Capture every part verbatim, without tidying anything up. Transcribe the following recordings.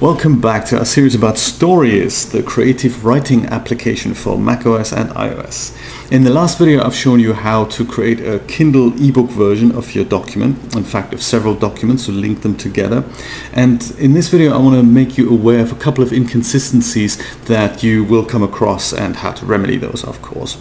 Welcome back to our series about Storyist, the creative writing application for macOS and iOS. In the last video, I've shown you how to create a Kindle ebook version of your document, in fact, of several documents, so link them together. And in this video, I want to make you aware of a couple of inconsistencies that you will come across and how to remedy those, of course.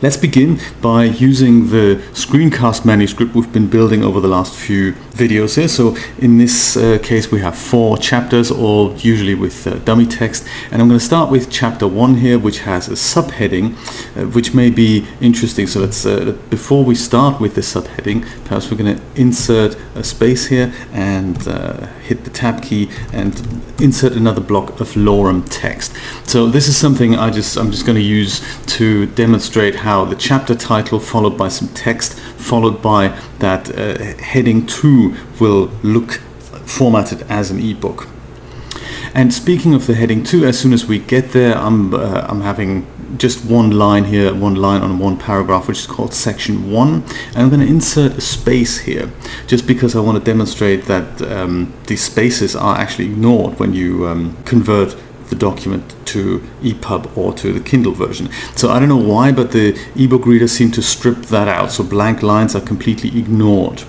Let's begin by using the screencast manuscript we've been building over the last few videos here. So in this uh, case, we have four chapters, all usually with uh, dummy text. And I'm going to start with chapter one here, which has a subheading, uh, which may be interesting. So let's, uh, before we start with the subheading, perhaps we're going to insert a space here and uh, hit the tab key and insert another block of lorem text. So this is something I just, I'm just going to use to demonstrate how the chapter title followed by some text followed by that uh, heading two will look formatted as an ebook. And speaking of the heading two, as soon as we get there, I'm uh, I'm having just one line here, one line on one paragraph, which is called section one, and I'm going to insert a space here just because I want to demonstrate that um, these spaces are actually ignored when you um, convert the document to E P U B or to the Kindle version. So I don't know why, but the ebook reader seemed to strip that out, so blank lines are completely ignored,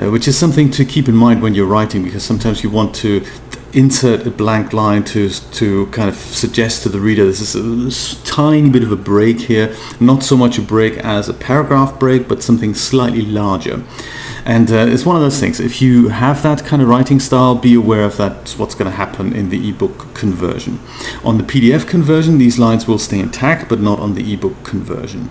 uh, which is something to keep in mind when you're writing, because sometimes you want to insert a blank line to to kind of suggest to the reader this is a this tiny bit of a break here, not so much a break as a paragraph break, but something slightly larger. And uh, it's one of those things, if you have that kind of writing style, be aware of that's what's going to happen in the ebook conversion. On the P D F conversion, these lines will stay intact, but not on the ebook conversion.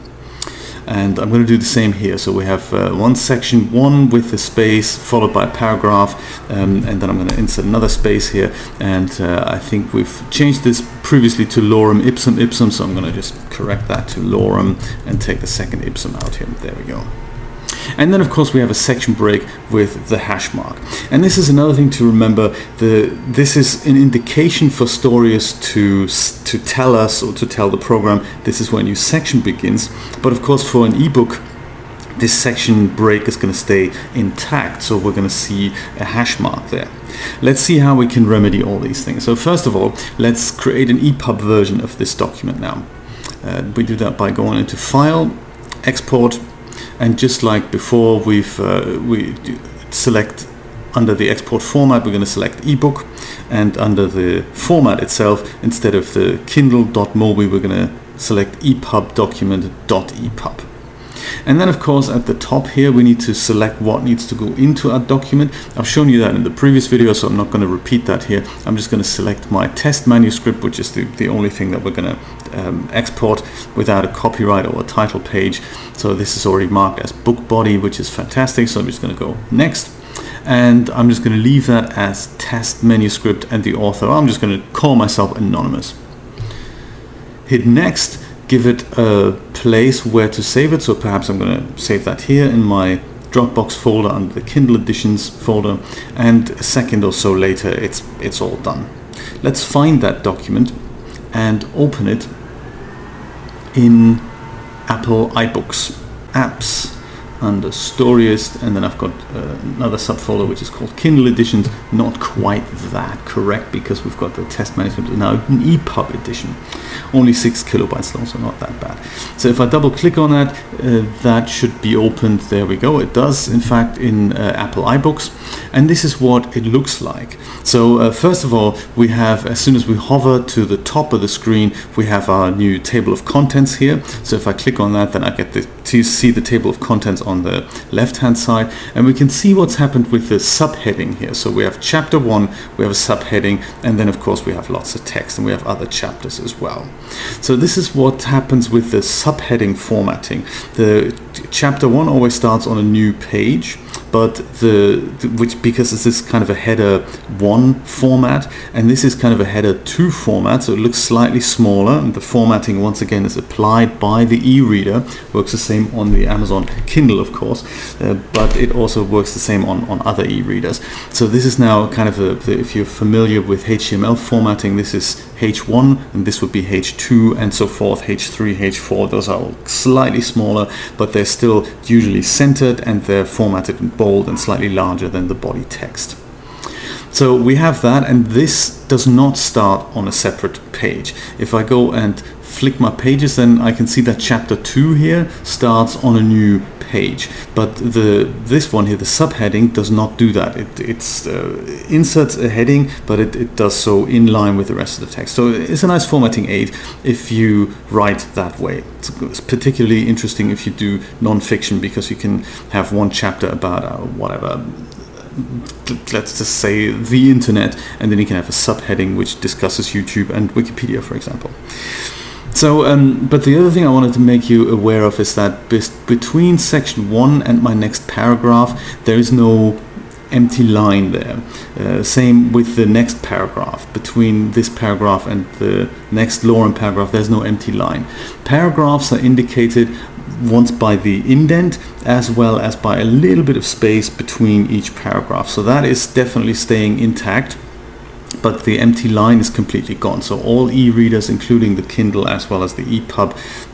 And I'm going to do the same here. So we have uh, one section one with a space followed by a paragraph, um, and then I'm going to insert another space here. And uh, I think we've changed this previously to lorem ipsum ipsum, so I'm going to just correct that to lorem and take the second ipsum out here. There we go. And then, of course, we have a section break with the hash mark. And this is another thing to remember. The, this is an indication for Storyist to, to tell us or to tell the program this is when your section begins. But, of course, for an ebook, this section break is going to stay intact. So we're going to see a hash mark there. Let's see how we can remedy all these things. So first of all, let's create an E P U B version of this document now. Uh, we do that by going into File, Export. And just like before, we've uh, we select under the export format, we're going to select ebook, and under the format itself, instead of the Kindle.mobi, we're going to select E P U B document.epub. And then, of course, at the top here, we need to select what needs to go into our document. I've shown you that in the previous video, so I'm not going to repeat that here. I'm just going to select my test manuscript, which is the, the only thing that we're going to um, export without a copyright or a title page. So this is already marked as book body, which is fantastic. So I'm just going to go next. And I'm just going to leave that as test manuscript and the author. I'm just going to call myself anonymous. Hit next. Give it a place where to save it. So perhaps I'm going to save that here in my Dropbox folder under the Kindle editions folder. And a second or so later, it's, it's all done. Let's find that document and open it in Apple iBooks, apps, under Storyist, and then I've got uh, another subfolder which is called Kindle editions. Not quite that correct, because we've got the test management now an E P U B edition, only six kilobytes long, so not that bad. So if I double click on that, uh, that should be opened. There we go. It does, in fact, in uh, Apple iBooks, and this is what it looks like. So uh, first of all, we have, as soon as we hover to the top of the screen, we have our new table of contents here. So if I click on that, then I get the, to see the table of contents on the left hand side, and we can see what's happened with the subheading here. So we have chapter one, we have a subheading, and then of course we have lots of text, and we have other chapters as well. So this is what happens with the subheading formatting. The chapter one always starts on a new page, but the which because it's this kind of a header one format, and this is kind of a header two format, so it looks slightly smaller. And the formatting once again is applied by the e-reader, works the same on the Amazon Kindle, of course, uh, but it also works the same on, on other e-readers. So this is now kind of a, if you're familiar with H T M L formatting, this is H one, and this would be H two, and so forth, H three, H four. Those are all slightly smaller, but they're still usually centered, and they're formatted in bold and slightly larger than the body text. So we have that, and this does not start on a separate page. If I go and flick my pages, then I can see that chapter two here starts on a new page, but the this one here, the subheading, does not do that. It it's, uh, inserts a heading, but it, it does so in line with the rest of the text. So it's a nice formatting aid if you write that way. It's, it's particularly interesting if you do non-fiction, because you can have one chapter about uh, whatever, let's just say the internet, and then you can have a subheading which discusses YouTube and Wikipedia, for example. So, um, but the other thing I wanted to make you aware of is that be between section one and my next paragraph, there is no empty line there. Uh, same with the next paragraph. Between this paragraph and the next Lauren paragraph, there's no empty line. Paragraphs are indicated once by the indent, as well as by a little bit of space between each paragraph. So that is definitely staying intact, but the empty line is completely gone. So all e-readers, including the Kindle as well as the E P U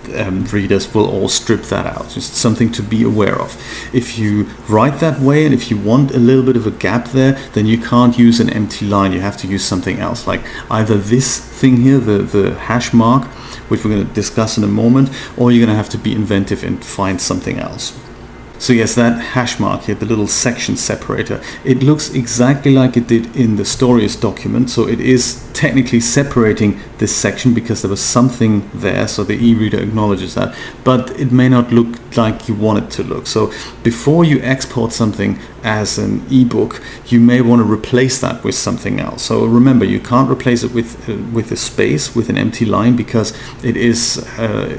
B um, readers, will all strip that out. Just something to be aware of. If you write that way, and if you want a little bit of a gap there, then you can't use an empty line. You have to use something else, like either this thing here, the, the hash mark, which we're going to discuss in a moment, or you're going to have to be inventive and find something else. So yes, that hash mark here, the little section separator, it looks exactly like it did in the Storyist document. So it is technically separating this section because there was something there, so the e-reader acknowledges that, but it may not look like you want it to look. So before you export something as an ebook, you may want to replace that with something else. So remember, you can't replace it with uh, with a space, with an empty line, because it is uh,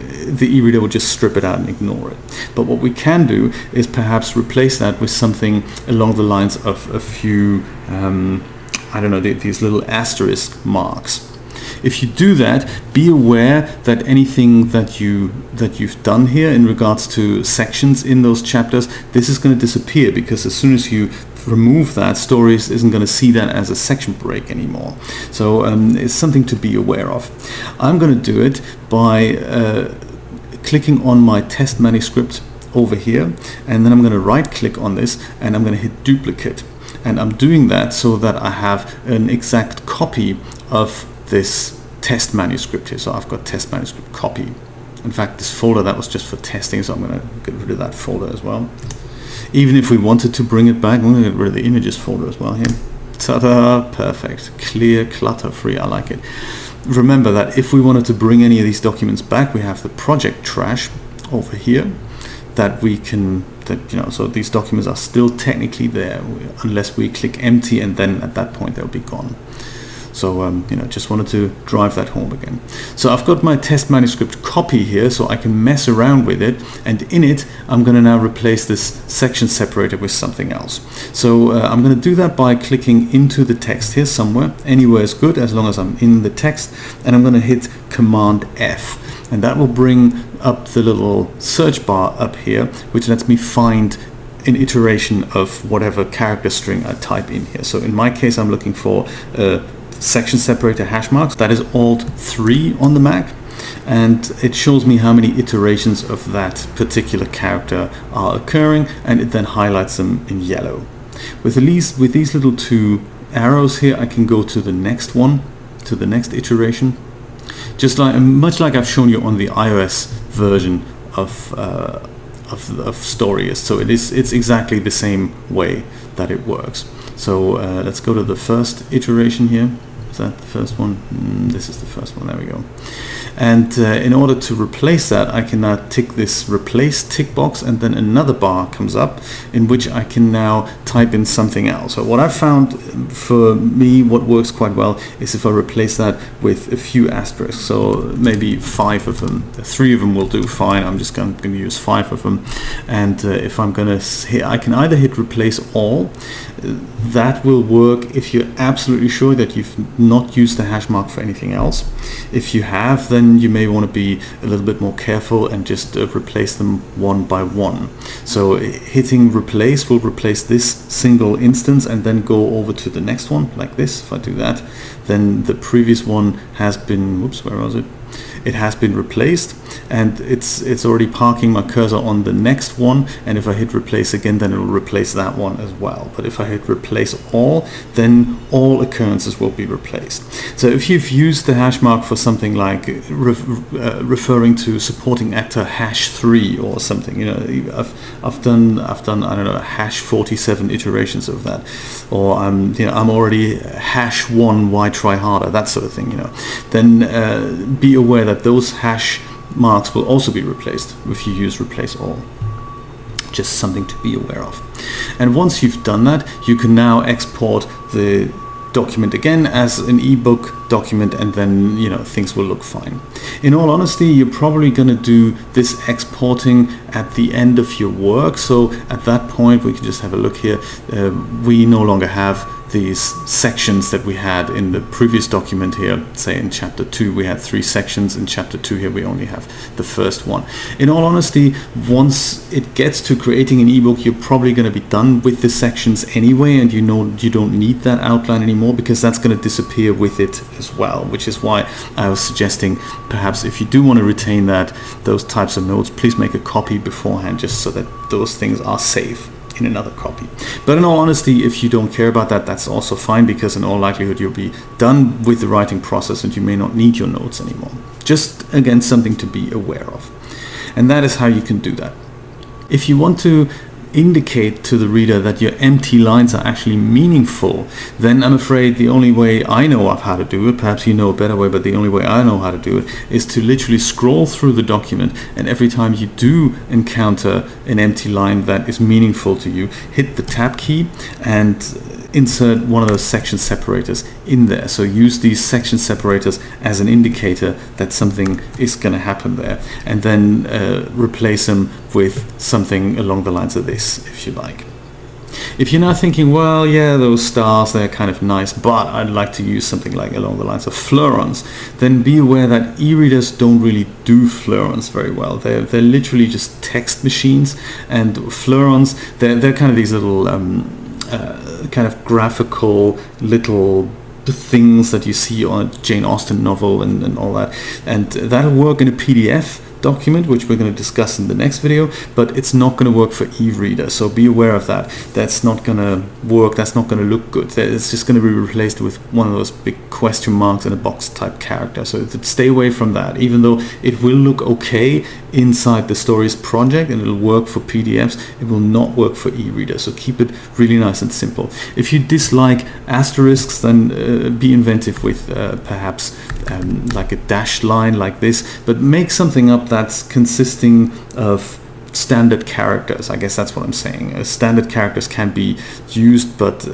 the e-reader will just strip it out and ignore it. But what we can do is perhaps replace that with something along the lines of a few, um, I don't know, these little asterisk marks. If you do that, be aware that anything that you that you've done here in regards to sections in those chapters, this is going to disappear, because as soon as you remove that, Stories isn't going to see that as a section break anymore. So um, it's something to be aware of. I'm going to do it by uh, clicking on my test manuscript over here, and then I'm going to right click on this, and I'm going to hit duplicate, and I'm doing that so that I have an exact copy of this test manuscript here. So I've got test manuscript copy. In fact, this folder, that was just for testing, so I'm going to get rid of that folder as well. Even if we wanted to bring it back, I'm going to get rid of the images folder as well here. Ta-da! Perfect. Clear, clutter-free. I like it. Remember that if we wanted to bring any of these documents back, we have the project trash over here that we can, that, you know, so these documents are still technically there unless we click empty, and then at that point they'll be gone. So, um, you know, just wanted to drive that home again. So I've got my test manuscript copy here, so I can mess around with it, and in it, I'm gonna now replace this section separator with something else. So uh, I'm gonna do that by clicking into the text here somewhere. Anywhere is good, as long as I'm in the text, and I'm gonna hit Command F, and that will bring up the little search bar up here, which lets me find an iteration of whatever character string I type in here. So in my case, I'm looking for uh, section separator hash marks. That is alt three on the Mac, and it shows me how many iterations of that particular character are occurring, and it then highlights them in yellow. With, at least, with these little two arrows here, I can go to the next one, to the next iteration. Just like, much like I've shown you on the iOS version of uh, of, of Storyist, so it is it's exactly the same way that it works. So uh, let's go to the first iteration here. Is that the first one? Mm, this is the first one. There we go. And uh, in order to replace that, I can now tick this replace tick box, and then another bar comes up in which I can now type in something else. So what I've found for me, what works quite well is if I replace that with a few asterisks. So maybe five of them, three of them will do fine. I'm just going to use five of them. And uh, if I'm going to, I can either hit replace all. That will work if you're absolutely sure that you've not use the hash mark for anything else. If you have, then you may want to be a little bit more careful and just uh, replace them one by one. So hitting replace will replace this single instance and then go over to the next one like this. If I do that, then the previous one has been, whoops, where was it? It has been replaced, and it's it's already parking my cursor on the next one, and if I hit replace again, then it will replace that one as well. But if I hit replace all, then all occurrences will be replaced. So if you've used the hash mark for something like re uh, referring to supporting actor hash three or something, you know, I've, I've done I've done I don't know hash forty-seven iterations of that, or I'm you know I'm already hash one, why try harder, that sort of thing, you know, then uh, be aware that those hash marks will also be replaced if you use replace all. Just something to be aware of. And once you've done that, you can now export the document again as an ebook document, and then you know things will look fine. In all honesty, you're probably going to do this exporting at the end of your work, so at that point we can just have a look here. Uh, we no longer have these sections that we had in the previous document here. Say in chapter two we had three sections, in chapter two here we only have the first one. In all honesty, once it gets to creating an ebook, you're probably going to be done with the sections anyway, and you know you don't need that outline anymore because that's going to disappear with it as well, which is why I was suggesting perhaps if you do want to retain that those types of notes, please make a copy beforehand just so that those things are safe in another copy. But in all honesty, if you don't care about that, that's also fine, because in all likelihood you'll be done with the writing process and you may not need your notes anymore. Just again, something to be aware of. And that is how you can do that. If you want to indicate to the reader that your empty lines are actually meaningful, then I'm afraid the only way I know of how to do it, perhaps you know a better way, but the only way I know how to do it is to literally scroll through the document, and every time you do encounter an empty line that is meaningful to you, hit the tab key and insert one of those section separators in there. So use these section separators as an indicator that something is going to happen there, and then uh, replace them with something along the lines of this, if you like. If you're now thinking, well, yeah, those stars, they're kind of nice, but I'd like to use something like along the lines of fleurons, then be aware that e-readers don't really do fleurons very well. They're, they're literally just text machines, and fleurons, they're, they're kind of these little um, Uh, kind of graphical little things that you see on a Jane Austen novel and, and all that, and that'll work in a P D F document, which we're going to discuss in the next video, but it's not going to work for e-reader, so be aware of that. That's not going to work, that's not going to look good. It's just going to be replaced with one of those big question marks and a box type character, so stay away from that, even though it will look okay inside the Storyist project and it'll work for P D Fs, it will not work for e-reader, so keep it really nice and simple. If you dislike asterisks, then uh, be inventive with uh, perhaps um, like a dashed line like this, but make something up that that's consisting of standard characters. I guess that's what I'm saying. Uh, standard characters can be used, but uh,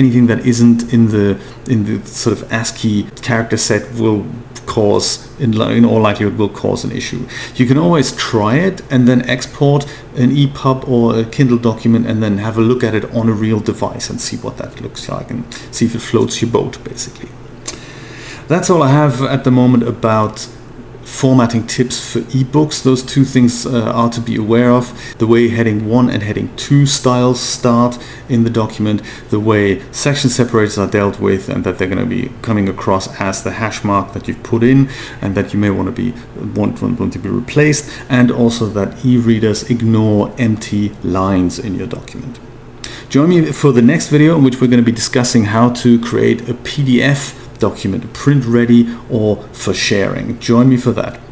anything that isn't in the in the sort of ASCII character set will cause, in, in all likelihood, will cause an issue. You can always try it and then export an E P U B or a Kindle document and then have a look at it on a real device and see what that looks like and see if it floats your boat, basically. That's all I have at the moment about formatting tips for ebooks. Those two things uh, are to be aware of. The way heading one and heading two styles start in the document, the way section separators are dealt with, and that they're going to be coming across as the hash mark that you've put in, and that you may want to be want, want, want to be replaced, and also that e-readers ignore empty lines in your document. Join me for the next video, in which we're going to be discussing how to create a P D F document, print ready or for sharing. Join me for that.